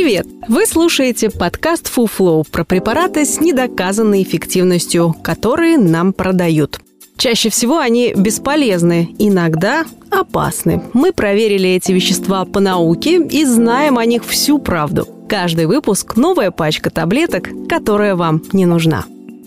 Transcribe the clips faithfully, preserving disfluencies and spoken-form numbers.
Привет! Вы слушаете подкаст «Фуфло» про препараты с недоказанной эффективностью, которые нам продают. Чаще всего они бесполезны, иногда опасны. Мы проверили эти вещества по науке и знаем о них всю правду. Каждый выпуск – новая пачка таблеток, которая вам не нужна.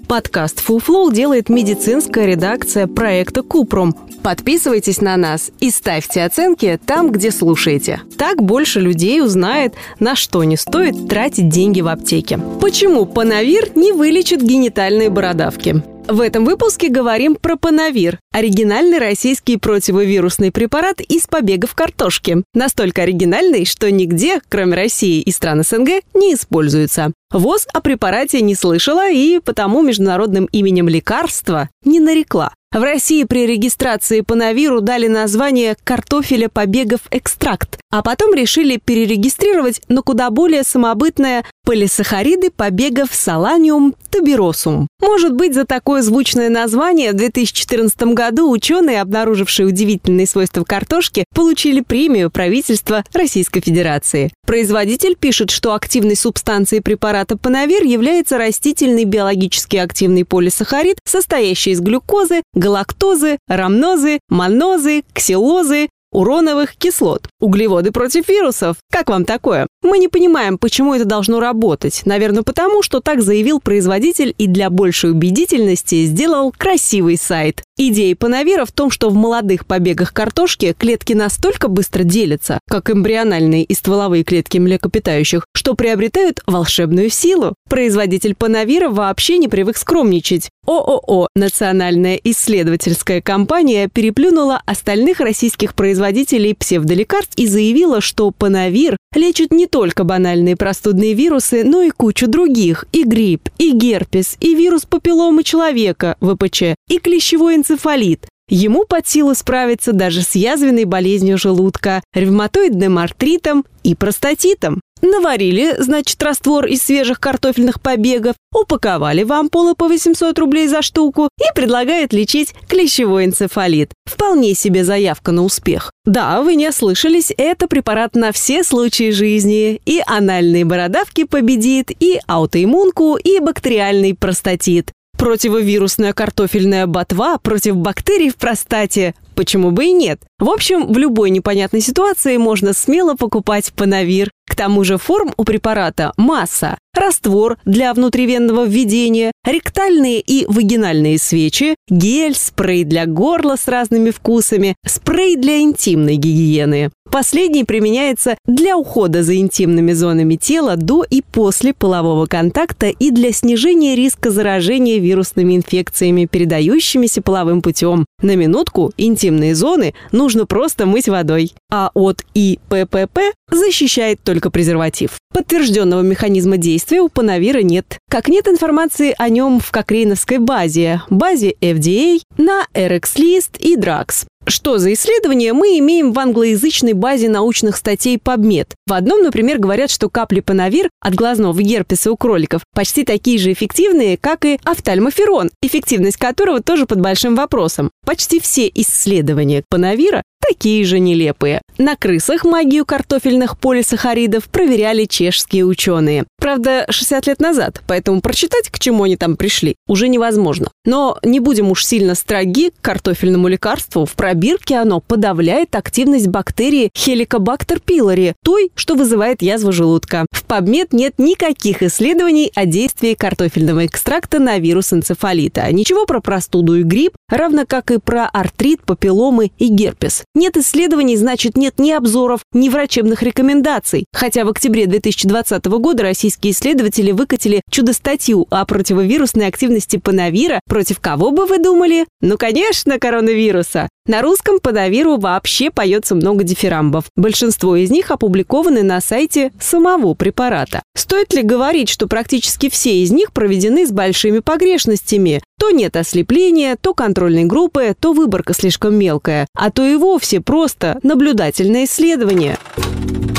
Подкаст «Фуфло» делает медицинская редакция проекта «Купрум». Подписывайтесь на нас и ставьте оценки там, где слушаете. Так больше людей узнает, на что не стоит тратить деньги в аптеке. Почему Панавир не вылечит генитальные бородавки? В этом выпуске говорим про Панавир – оригинальный российский противовирусный препарат из побегов картошки. Настолько оригинальный, что нигде, кроме России и стран СНГ, не используется. ВОЗ о препарате не слышала и потому международным именем лекарства не нарекла. В России при регистрации Панавиру дали название «картофеля побегов экстракт», а потом решили перерегистрировать на куда более самобытное «полисахариды побегов Solanum tuberosum». Может быть, за такое звучное название в две тысячи четырнадцатом году ученые, обнаружившие удивительные свойства картошки, получили премию правительства Российской Федерации. Производитель пишет, что активной субстанцией препарата Панавир является растительный биологически активный полисахарид, состоящий из глюкозы, галактозы, рамнозы, монозы, ксилозы, уроновых кислот. Углеводы против вирусов. Как вам такое? Мы не понимаем, почему это должно работать. Наверное, потому, что так заявил производитель и для большей убедительности сделал красивый сайт. Идея Панавира в том, что в молодых побегах картошки клетки настолько быстро делятся, как эмбриональные и стволовые клетки млекопитающих, что приобретают волшебную силу. Производитель Панавира вообще не привык скромничать. ООО «Национальная исследовательская компания» переплюнула остальных российских производителей псевдолекарств и заявила, что Панавир лечит не только банальные простудные вирусы, но и кучу других – и грипп, и герпес, и вирус папилломы человека, ВПЧ, и клещевой энцефалит. Ему под силу справиться даже с язвенной болезнью желудка, ревматоидным артритом и простатитом. Наварили, значит, раствор из свежих картофельных побегов, упаковали в ампулы по восемьсот рублей за штуку и предлагают лечить клещевой энцефалит. Вполне себе заявка на успех. Да, вы не ослышались, это препарат на все случаи жизни. И анальные бородавки победит, и аутоиммунку, и бактериальный простатит. Противовирусная картофельная ботва против бактерий в простате. Почему бы и нет? В общем, в любой непонятной ситуации можно смело покупать Панавир. К тому же форм у препарата масса. Раствор для внутривенного введения, ректальные и вагинальные свечи, гель, спрей для горла с разными вкусами, спрей для интимной гигиены. Последний применяется для ухода за интимными зонами тела до и после полового контакта и для снижения риска заражения вирусными инфекциями, передающимися половым путем. На минутку интимные зоны нужно просто мыть водой, а от И П П П защищает только презерватив. Подтвержденного механизма действия у Панавира нет. Как нет информации о нем в кокрейновской базе, базе Ф Д А, на RxList и Drugs. Что за исследования мы имеем в англоязычной базе научных статей PubMed? В одном, например, говорят, что капли Панавир от глазного герпеса у кроликов почти такие же эффективные, как и офтальмоферон, эффективность которого тоже под большим вопросом. Почти все исследования Панавира такие же нелепые. На крысах магию картофельных полисахаридов проверяли чешские ученые. Правда, шестьдесят лет назад, поэтому прочитать, к чему они там пришли, уже невозможно. Но не будем уж сильно строги к картофельному лекарству. В пробирке оно подавляет активность бактерии Helicobacter pylori, той, что вызывает язву желудка. В PubMed нет никаких исследований о действии картофельного экстракта на вирус энцефалита. Ничего про простуду и грипп, равно как и про артрит, папилломы и герпес. Нет исследований, значит, нет ни обзоров, ни врачебных рекомендаций. Хотя в октябре две тысячи двадцатого года российские исследователи выкатили чудо-статью о противовирусной активности Панавира. Против кого бы вы думали? Ну, конечно, коронавируса. На русском Панавиру вообще поется много дифирамбов. Большинство из них опубликованы на сайте самого препарата. Стоит ли говорить, что практически все из них проведены с большими погрешностями? То нет ослепления, то контрольной группы, то выборка слишком мелкая, а то и вовсе просто наблюдательное исследование.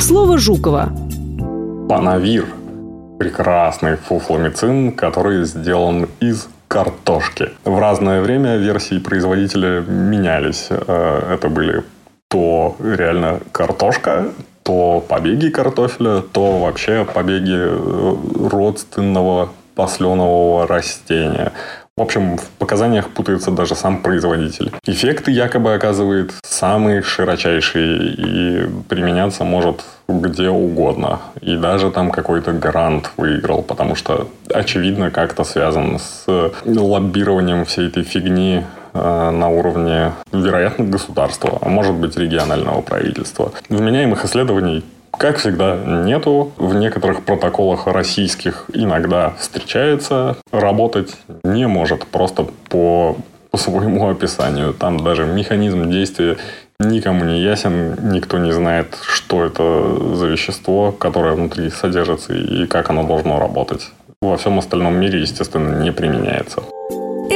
Слово Жукова. Панавир – прекрасный фуфломицин, который сделан из картошки. В разное время версии производителя менялись. Это были то реально картошка, то побеги картофеля, то вообще побеги родственного посленового растения. В общем, в показаниях путается даже сам производитель. Эффекты якобы оказывает самые широчайшие и применяться может где угодно. И даже там какой-то грант выиграл, потому что, очевидно, как-то связан с лоббированием всей этой фигни на уровне, вероятно, государства, а может быть, регионального правительства. Вменяемых исследований, как всегда, нету. В некоторых протоколах российских иногда встречается. Работать не может просто по, по своему описанию. Там даже механизм действия никому не ясен. Никто не знает, что это за вещество, которое внутри содержится и как оно должно работать. Во всем остальном мире, естественно, не применяется.